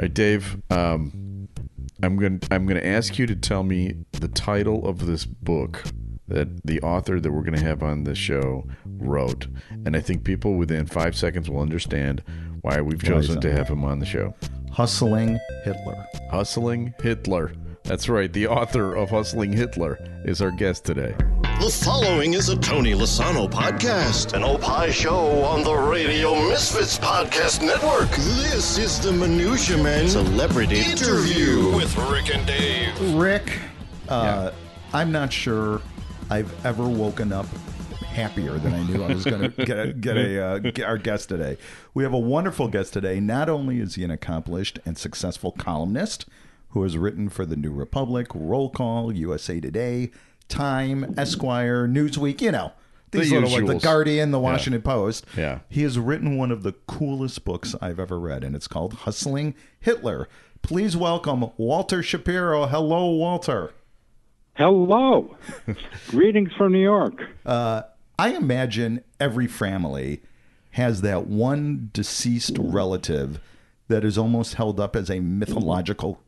right, Dave. I'm gonna ask you to tell me the title of this book that the author that we're going to have on the show wrote. And I think people within 5 seconds will understand why we've chosen to have him on the show. Hustling Hitler. Hustling Hitler. That's right. The author of Hustling Hitler is our guest today. The following is a Tony Lasano podcast, an Opie show on the Radio Misfits Podcast Network. This is the Minutia Man Celebrity Interview with Rick and Dave. Rick, I'm not sure I've ever woken up happier than I knew I was going to get our guest today. We have a wonderful guest today. Not only is he an accomplished and successful columnist who has written for The New Republic, Roll Call, USA Today, Time, Esquire, Newsweek, you know, these little usuals. Like The Guardian, The Washington Post. Yeah. He has written one of the coolest books I've ever read, and it's called Hustling Hitler. Please welcome Walter Shapiro. Hello, Walter. Hello. Greetings from New York. I imagine every family has that one deceased relative that is almost held up as a mythological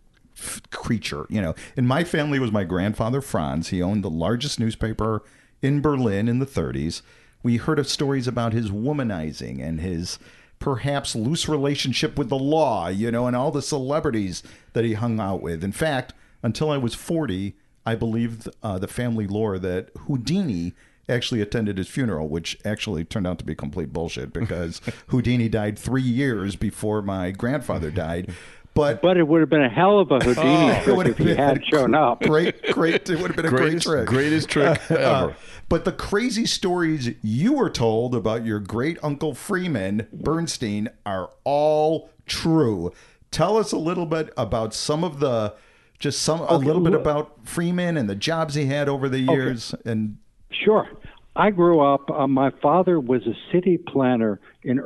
creature. You know, in my family was my grandfather, Franz. He owned the largest newspaper in Berlin in the 30s. We heard of stories about his womanizing and his perhaps loose relationship with the law, you know, and all the celebrities that he hung out with. In fact, until I was 40, I believed the family lore that Houdini actually attended his funeral, which actually turned out to be complete bullshit because Houdini died 3 years before my grandfather died. But it would have been a hell of a Houdini trick if he had shown up. Great. It would have been a great trick. Greatest trick ever. But the crazy stories you were told about your great uncle Freeman Bernstein are all true. Tell us a little bit about some of the... Just a little bit about Freeman and the jobs he had over the years. Okay. And sure. I grew up, my father was a city planner in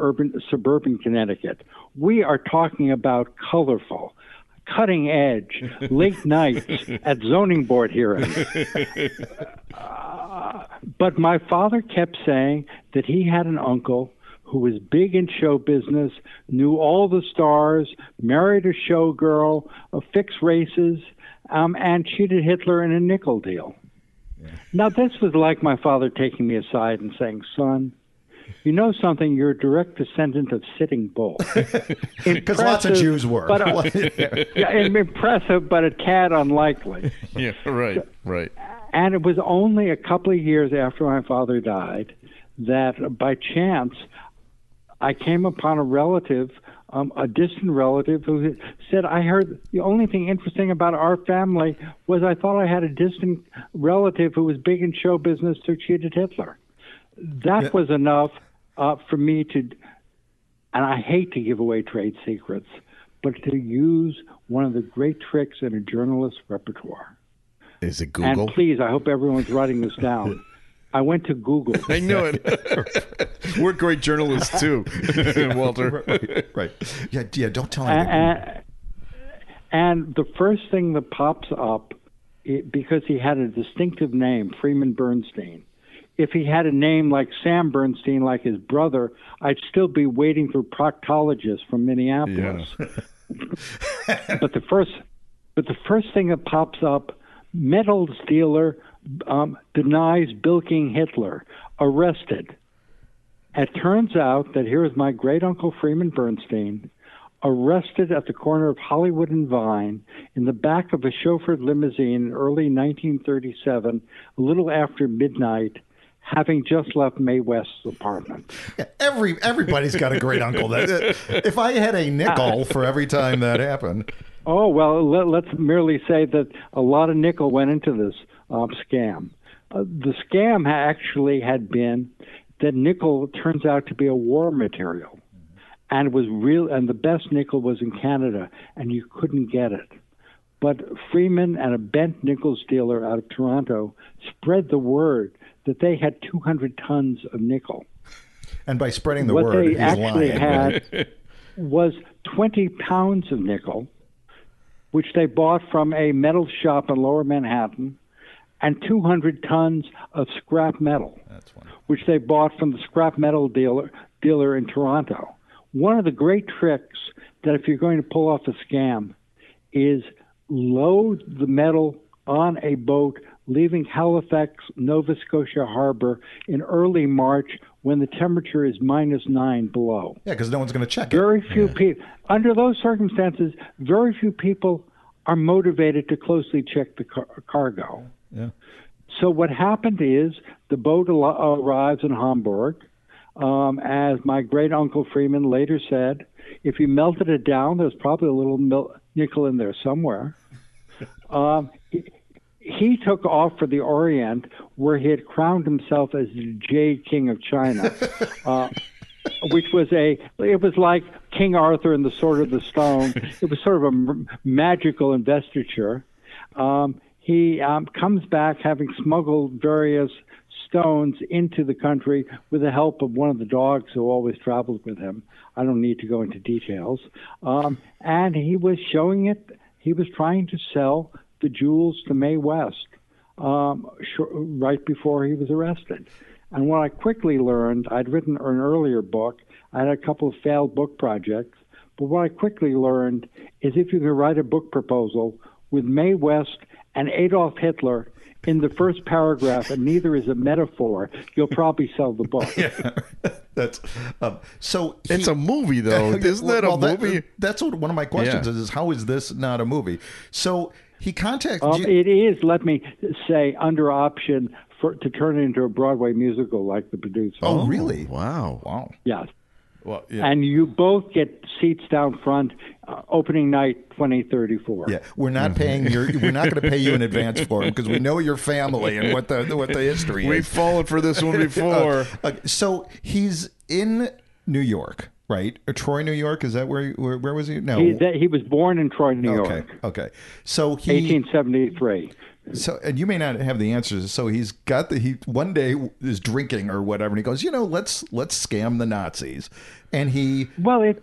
suburban Connecticut. We are talking about colorful, cutting edge, late nights at zoning board hearings. But my father kept saying that he had an uncle who was big in show business, knew all the stars, married a showgirl, fixed races, and cheated Hitler in a nickel deal. Yeah. Now, this was like my father taking me aside and saying, "Son, you know something, you're a direct descendant of Sitting Bull." Because lots of Jews were. But impressive, but a tad unlikely. Yeah, right. And it was only a couple of years after my father died that by chance, I came upon a relative, a distant relative, who said, "I heard the only thing interesting about our family was I thought I had a distant relative who was big in show business who cheated Hitler." That was enough for me to, and I hate to give away trade secrets, but to use one of the great tricks in a journalist's repertoire. Is it Google? And please, I hope everyone's writing this down. I went to Google. I know it. We're great journalists too, Walter. Right. Yeah. Don't tell anyone. And the first thing that pops up, because he had a distinctive name, Freeman Bernstein. If he had a name like Sam Bernstein, like his brother, I'd still be waiting for proctologists from Minneapolis. Yeah. But the first thing that pops up, metals dealer. Denies bilking Hitler, arrested. It turns out that here is my great-uncle Freeman Bernstein, arrested at the corner of Hollywood and Vine in the back of a chauffeured limousine in early 1937, a little after midnight, having just left Mae West's apartment. Yeah, everybody's got a great-uncle. If I had a nickel for every time that happened. Oh, well, let's merely say that a lot of nickel went into this scam. The scam actually had been that nickel turns out to be a war material, and was real. And the best nickel was in Canada, and you couldn't get it. But Freeman and a bent nickels dealer out of Toronto spread the word that they had 200 tons of nickel. And by spreading the word, he's lying. What they actually had was 20 pounds of nickel, which they bought from a metal shop in Lower Manhattan, and 200 tons of scrap metal, which they bought from the scrap metal dealer in Toronto. One of the great tricks that if you're going to pull off a scam is load the metal on a boat leaving Halifax, Nova Scotia Harbor in early March when the temperature is -9 below. Yeah, because no one's going to check it. Very few people. Under those circumstances, very few people are motivated to closely check the cargo. Yeah. So what happened is the boat arrives in Hamburg. As my great-uncle Freeman later said, if you melted it down, there's probably a little nickel in there somewhere. He took off for the Orient, where he had crowned himself as the Jade King of China, which was it was like King Arthur and the Sword of the Stone. It was sort of a magical investiture. He comes back having smuggled various stones into the country with the help of one of the dogs who always traveled with him. I don't need to go into details. And he was showing it. He was trying to sell the jewels to Mae West right before he was arrested. And what I quickly learned, I'd written an earlier book. I had a couple of failed book projects. But what I quickly learned is if you can write a book proposal with Mae West and Adolf Hitler in the first paragraph, and neither is a metaphor, you'll probably sell the book. Yeah. That's so. It's a movie, though. Isn't that a movie? That's what one of my questions is how is this not a movie? So he contacted you. It is, let me say, under option to turn it into a Broadway musical like the producer. Oh, really? Wow. Yes. Well, yeah. And you both get seats down front, opening night 2034. Yeah, we're not paying your. We're not going to pay you in advance for them because we know your family and what the history is. We've fallen for this one before. So he's in New York, right? Or Troy, New York. Is that where was he? No, he was born in Troy, New York. Okay. So 1873. So, and you may not have the answers. So he's got he one day is drinking or whatever, and he goes, let's scam the Nazis. And it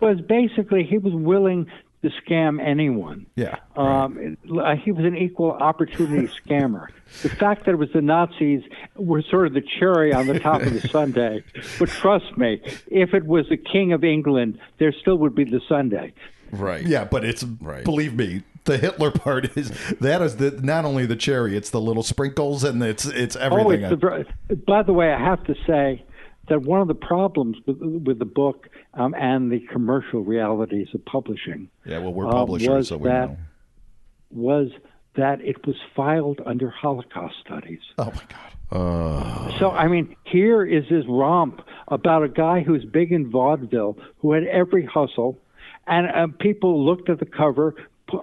was basically he was willing to scam anyone. Yeah. He was an equal opportunity scammer. The fact that it was the Nazis were sort of the cherry on the top of the sundae. But trust me, if it was the King of England, there still would be the sundae. Right. Yeah, but it's believe me. The Hitler part is not only the cherry, it's the little sprinkles and it's everything. By the way, I have to say that one of the problems with the book and the commercial realities of publishing. Yeah, well, we're publishers, so we know. Was that it was filed under Holocaust studies. Oh, my God. So, I mean, here is this romp about a guy who's big in vaudeville, who had every hustle, and people looked at the cover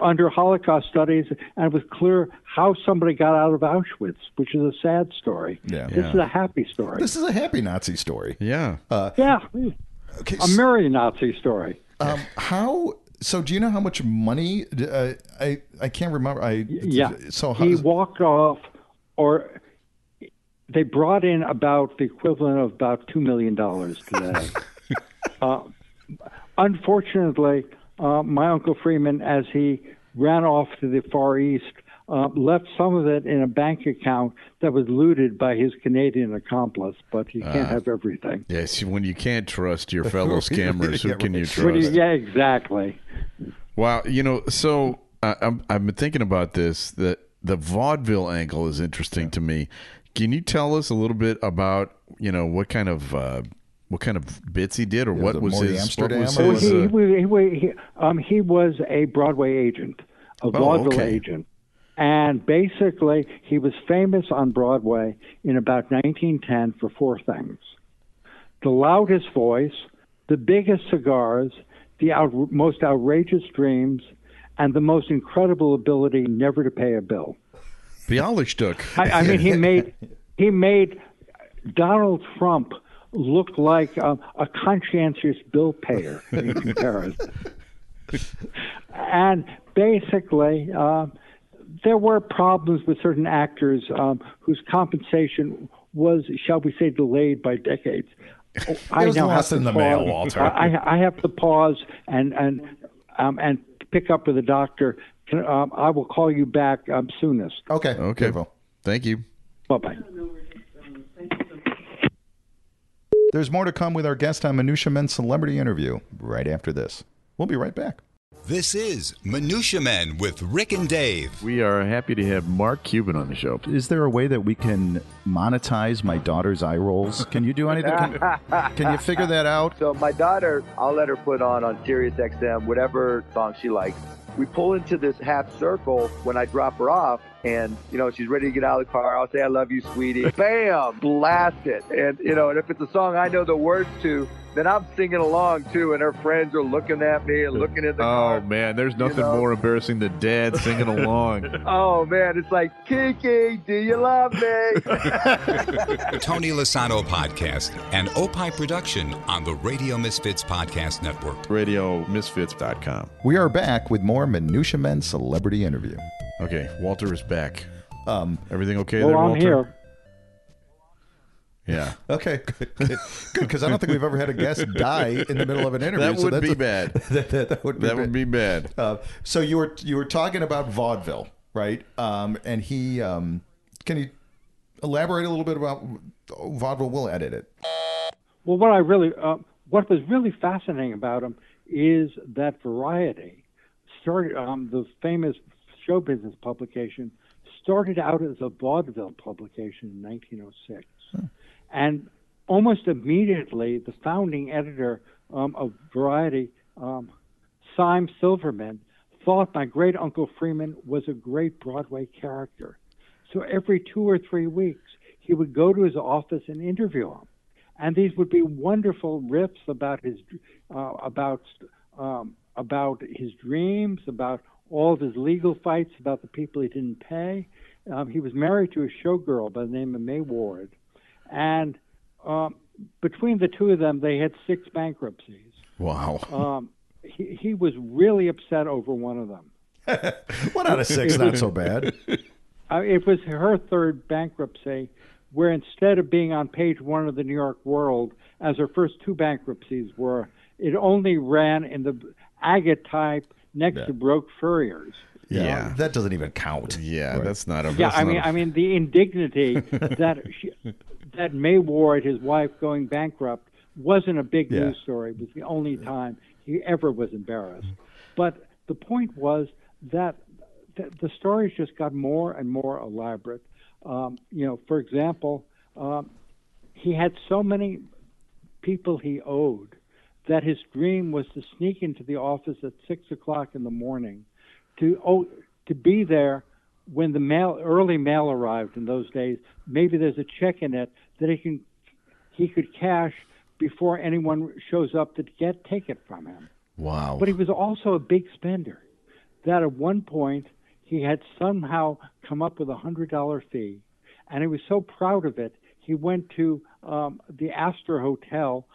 under Holocaust studies, and it was clear how somebody got out of Auschwitz, which is a sad story. Yeah. This is a happy story. This is a happy Nazi story. Yeah. Okay, a merry Nazi story. So do you know how much money? I can't remember. So he walked off, or they brought in about the equivalent of about $2 million today. Unfortunately, my Uncle Freeman, as he ran off to the Far East, left some of it in a bank account that was looted by his Canadian accomplice, but you can't have everything. Yes, when you can't trust your fellow scammers, who can you trust? Yeah, exactly. Wow. So I've been thinking about this. The vaudeville angle is interesting to me. Can you tell us a little bit about, what kind of... what kind of bits he did, or what was his? Amsterdam. He was a Broadway agent, a vaudeville agent, and basically he was famous on Broadway in about 1910 for four things: the loudest voice, the biggest cigars, the most outrageous dreams, and the most incredible ability never to pay a bill. Bialystok. I mean, he made Donald Trump look like a conscientious bill payer in comparison. And basically, there were problems with certain actors whose compensation was, shall we say, delayed by decades. I now have in the mail, Walter. I have to pause and pick up with the doctor. I will call you back soonest. Okay. Well, thank you. Bye-bye. There's more to come with our guest on Minutia Man's Celebrity Interview right after this. We'll be right back. This is Minutia Man with Rick and Dave. We are happy to have Mark Cuban on the show. Is there a way that we can monetize my daughter's eye rolls? Can you do anything? Can you figure that out? So my daughter, I'll let her put on SiriusXM, whatever song she likes. We pull into this half circle when I drop her off. And, you know, she's ready to get out of the car. I'll say, I love you, sweetie. Bam! Blast it. And, you know, and if it's a song I know the words to, then I'm singing along, too. And her friends are looking at me and looking at the car. Oh, man. There's nothing more embarrassing than dad singing along. Oh, man. It's like, Kiki, do you love me? Tony Lasano Podcast and Opie Production on the Radio Misfits Podcast Network. RadioMisfits.com. We are back with more Minutia Men Celebrity Interview. Okay, Walter is back. Everything okay there, Walter? I'm here. Yeah. Okay, good, because I don't think we've ever had a guest die in the middle of an interview. That would be bad. That would be bad. So you were talking about vaudeville, right? And he, can you elaborate a little bit about vaudeville? We'll edit it. Well, what was really fascinating about him is that Variety started the famous show business publication started out as a vaudeville publication in 1906. Huh. And almost immediately, the founding editor of Variety, Syme Silverman, thought my great-uncle Freeman was a great Broadway character. So every 2 or 3 weeks, he would go to his office and interview him. And these would be wonderful riffs about his dreams, about all of his legal fights, about the people he didn't pay. He was married to a showgirl by the name of May Ward. And between the two of them, they had 6 bankruptcies. Wow. He was really upset over one of them. 1 out of 6, not so bad. It was her 3rd bankruptcy, where instead of being on page 1 of the New York World, as her first 2 bankruptcies were, it only ran in the agate type next to Broke Furriers. Yeah, that doesn't even count. Yeah, right. That's not a... Yeah, I mean, the indignity that May Ward, his wife, going bankrupt, wasn't a big news story. It was the only time he ever was embarrassed. But the point was that the stories just got more and more elaborate. You know, for example, he had so many people he owed that his dream was to sneak into the office at 6 o'clock in the morning to be there when the early mail arrived in those days. Maybe there's a check in it that he could cash before anyone shows up to take it from him. Wow. But he was also a big spender, that at one point he had somehow come up with a $100 fee, and he was so proud of it, he went to the Astor Hotel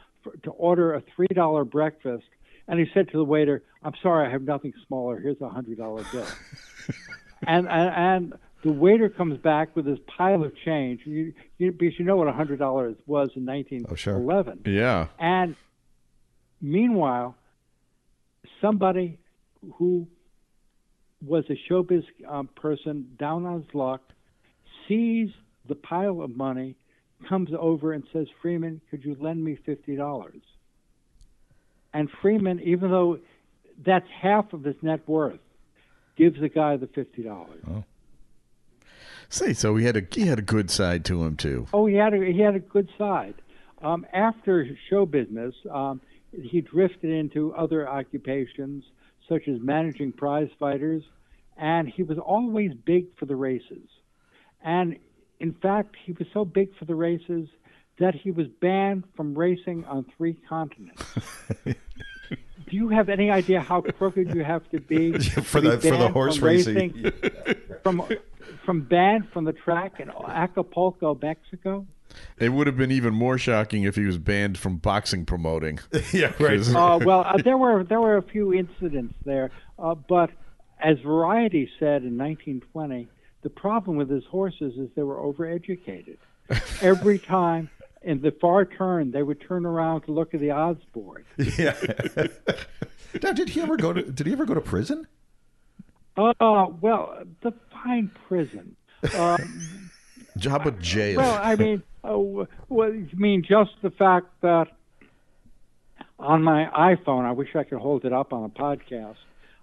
to order a $3 breakfast, and he said to the waiter, "I'm sorry, I have nothing smaller. Here's a $100 bill." and the waiter comes back with his pile of change. Because you know what $100 was in 1911. Oh, sure. Yeah. And meanwhile, somebody who was a showbiz person down on his luck sees the pile of money, comes over and says, "Freeman, could you lend me $50? And Freeman, even though that's half of his net worth, gives the guy the $50. Oh. See, so he had a good side to him too. Oh, he had a good side. After show business, he drifted into other occupations such as managing prize fighters, and he was always big for the races. And in fact, he was so big for the races that he was banned from racing on 3 continents. Do you have any idea how crooked you have to be for the horse racing? From banned from the track in Acapulco, Mexico? It would have been even more shocking if he was banned from boxing promoting. Yeah, right. There were a few incidents there, but as Variety said in 1920, the problem with his horses is they were overeducated. Every time in the far turn, they would turn around to look at the odds board. Yeah. Now, did he ever go to prison? Well, the fine prison. Job of jail. Well, I mean, you mean just the fact that on my iPhone, I wish I could hold it up on a podcast,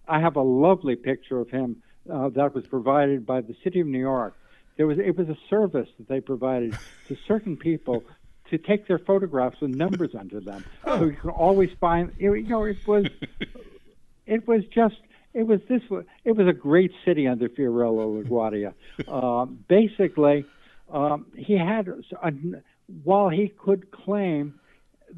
I have a lovely picture of him that was provided by the city of New York. It was a service that they provided to certain people to take their photographs with numbers under them, so you can always find. It was a great city under Fiorello LaGuardia. He had, while he could claim,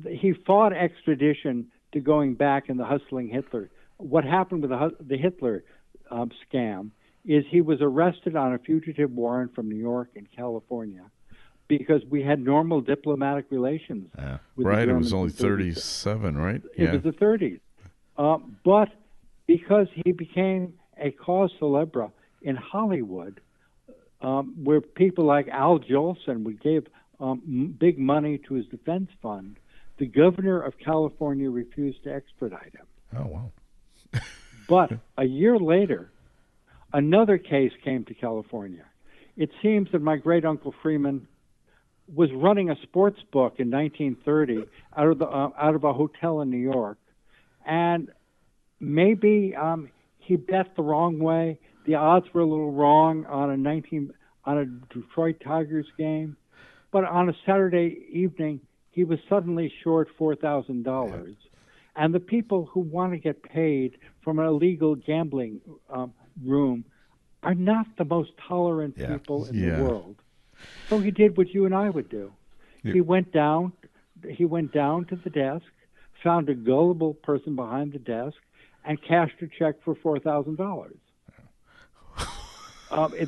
he fought extradition to going back in the Hustling Hitler. What happened with the Hitler scam is he was arrested on a fugitive warrant from New York and California because we had normal diplomatic relations. Yeah. Right, it was only 37, right? It was the 30s. But because he became a cause célèbre in Hollywood, where people like Al Jolson would give big money to his defense fund, the governor of California refused to extradite him. Oh, wow. But a year later, another case came to California. It seems that my great-uncle Freeman was running a sports book in 1930 out of a hotel in New York, and maybe he bet the wrong way. The odds were a little wrong on a Detroit Tigers game, but on a Saturday evening, he was suddenly short $4,000. And the people who want to get paid from an illegal gambling room are not the most tolerant people in the world. So he did what you and I would do. Yeah. He went down to the desk, found a gullible person behind the desk, and cashed a check for $4,000.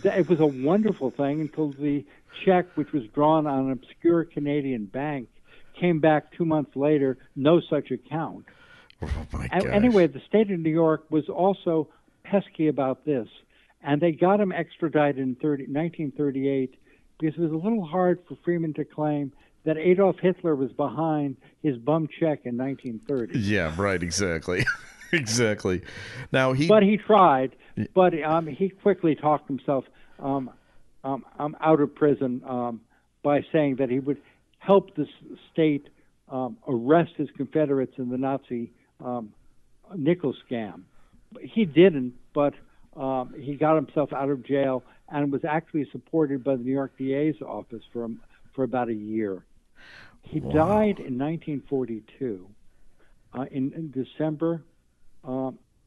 It was a wonderful thing until the check, which was drawn on an obscure Canadian bank, came back 2 months later, no such account. Oh my gosh. Anyway, the state of New York was also pesky about this, and they got him extradited in 1938 because it was a little hard for Freeman to claim that Adolf Hitler was behind his bum check in 1930. Yeah, right, exactly. Exactly. Now he tried, but he quickly talked himself out of prison by saying that he would help the state arrest his Confederates in the Nazi nickel scam. He didn't, but he got himself out of jail and was actually supported by the New York DA's office for about a year. He died in 1942 in December.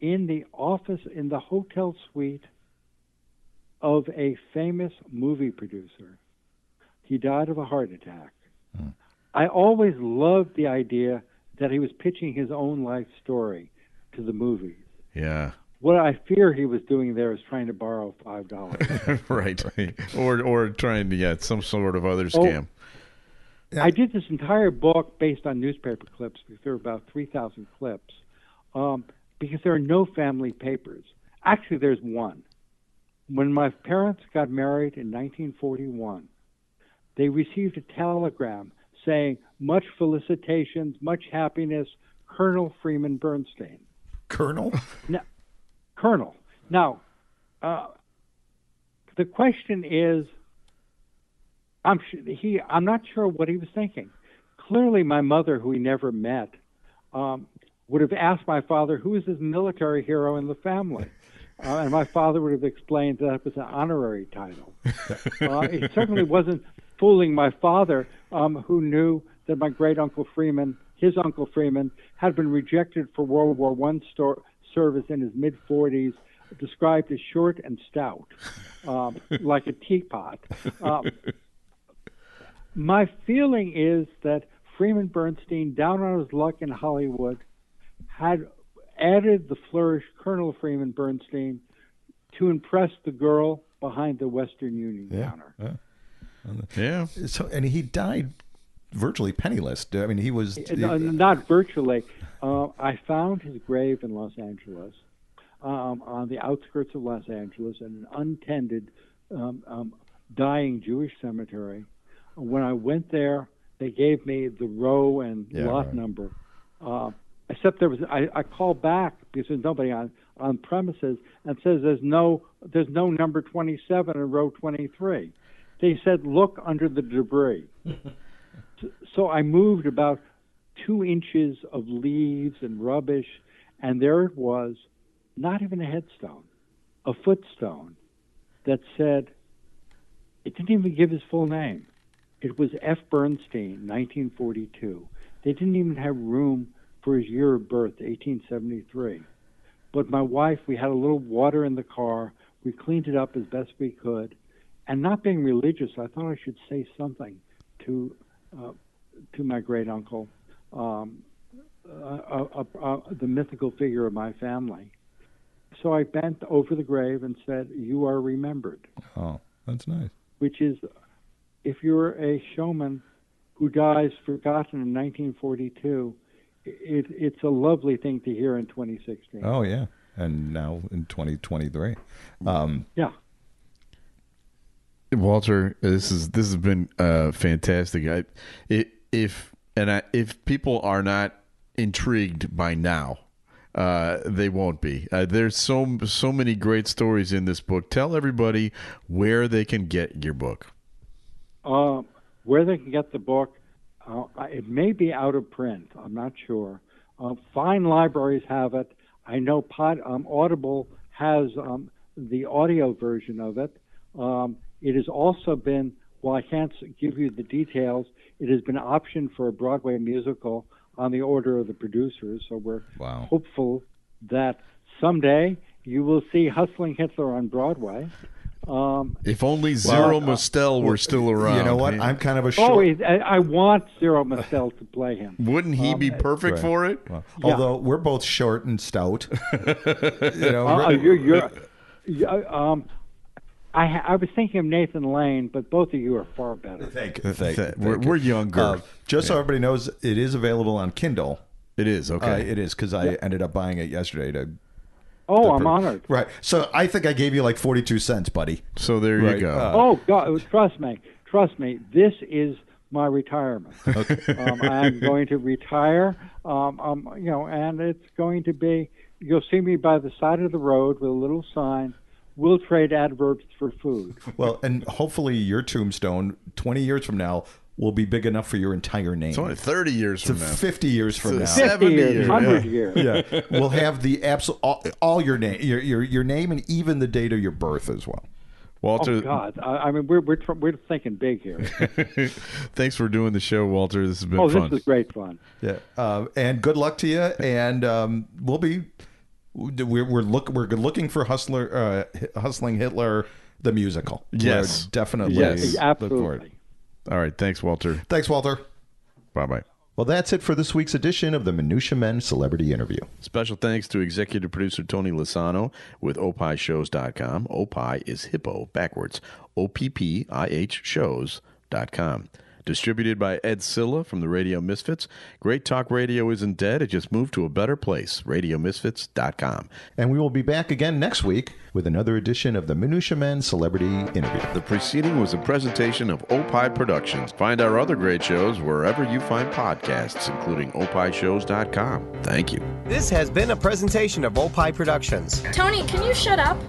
In the office, in the hotel suite of a famous movie producer. He died of a heart attack. Mm. I always loved the idea that he was pitching his own life story to the movies. Yeah. What I fear he was doing there is trying to borrow $5. Right. Or trying to get some sort of other scam. I did this entire book based on newspaper clips. There were about 3,000 clips. Because there are no family papers. Actually, there's one. When my parents got married in 1941, they received a telegram saying, much felicitations, much happiness, Colonel Freeman Bernstein. Colonel? Now, Colonel. Now, the question is, I'm not sure what he was thinking. Clearly, my mother, who he never met, would have asked my father, who is this military hero in the family? And my father would have explained that it was an honorary title. It certainly wasn't fooling my father, who knew that my great-uncle Freeman, his uncle Freeman, had been rejected for World War I service in his mid-40s, described as short and stout, like a teapot. My feeling is that Freeman Bernstein, down on his luck in Hollywood, had added the flourish Colonel Freeman Bernstein to impress the girl behind the Western Union counter. Yeah. So, and he died virtually penniless. I mean, he was... not virtually. I found his grave in Los Angeles, on the outskirts of Los Angeles, in an untended, dying Jewish cemetery. When I went there, they gave me the row and lot number. Except there was, I called back because there's nobody on premises, and says there's no number 27 in row 23. They said, look under the debris. So I moved about 2 inches of leaves and rubbish, and there it was, not even a headstone, a footstone that said, it didn't even give his full name. It was F. Bernstein, 1942. They didn't even have room for his year of birth, 1873. But my wife, we had a little water in the car. We cleaned it up as best we could. And not being religious, I thought I should say something to my great uncle, the mythical figure of my family. So I bent over the grave and said, "You are remembered." Oh, that's nice. Which is, if you're a showman who dies forgotten in 1942, it's a lovely thing to hear in 2016. Oh, yeah. And now in 2023. Yeah. Walter, this has been fantastic. If people are not intrigued by now, they won't be. There's so many great stories in this book. Tell everybody where they can get your book. Where they can get the book, it may be out of print. I'm not sure. Fine libraries have it. I know Audible has the audio version of it. It has also been, well, I can't give you the details, it has been optioned for a Broadway musical on the order of the producers, so we're hopeful that someday you will see Hustling Hitler on Broadway. If only Zero Mostel were still around. You know what? I'm kind of a short... I want Zero Mostel to play him. Wouldn't he be perfect for it? Well, yeah. Although we're both short and stout. You know, I was thinking of Nathan Lane, but both of you are far better. Thank you. We're younger. So everybody knows, it is available on Kindle. It is, okay. It is, because I ended up buying it yesterday to... Oh, I'm honored. Right. So I think I gave you like 42 cents, buddy. So there you go. God, trust me. Trust me. This is my retirement. Okay. I'm going to retire, and it's going to be, you'll see me by the side of the road with a little sign, "We'll trade adverbs for food." Well, and hopefully your tombstone 20 years from now will be big enough for your entire name. It's only 30 years from now. 50 years from now. 70 years. 100 years. Yeah. We'll have the absolute, all your name, your name, and even the date of your birth as well. Walter. Oh, God. I mean, we're thinking big here. Thanks for doing the show, Walter. This has been fun. Oh, this is great fun. Yeah. And good luck to you. And we're looking for Hustling Hitler, the musical. Yes. We're definitely. Yes, absolutely. All right. Thanks, Walter. Thanks, Walter. Bye-bye. Well, that's it for this week's edition of the Minutia Men Celebrity Interview. Special thanks to executive producer Tony Lasano with opishows.com. Opie is hippo backwards. O-P-P-I-H shows.com. Distributed by Ed Silla from the Radio Misfits. Great talk radio isn't dead. It just moved to a better place. RadioMisfits.com. And we will be back again next week with another edition of the Minutia Man Celebrity Interview. The preceding was a presentation of Opie Productions. Find our other great shows wherever you find podcasts, including OpieShows.com. Thank you. This has been a presentation of Opie Productions. Tony, can you shut up?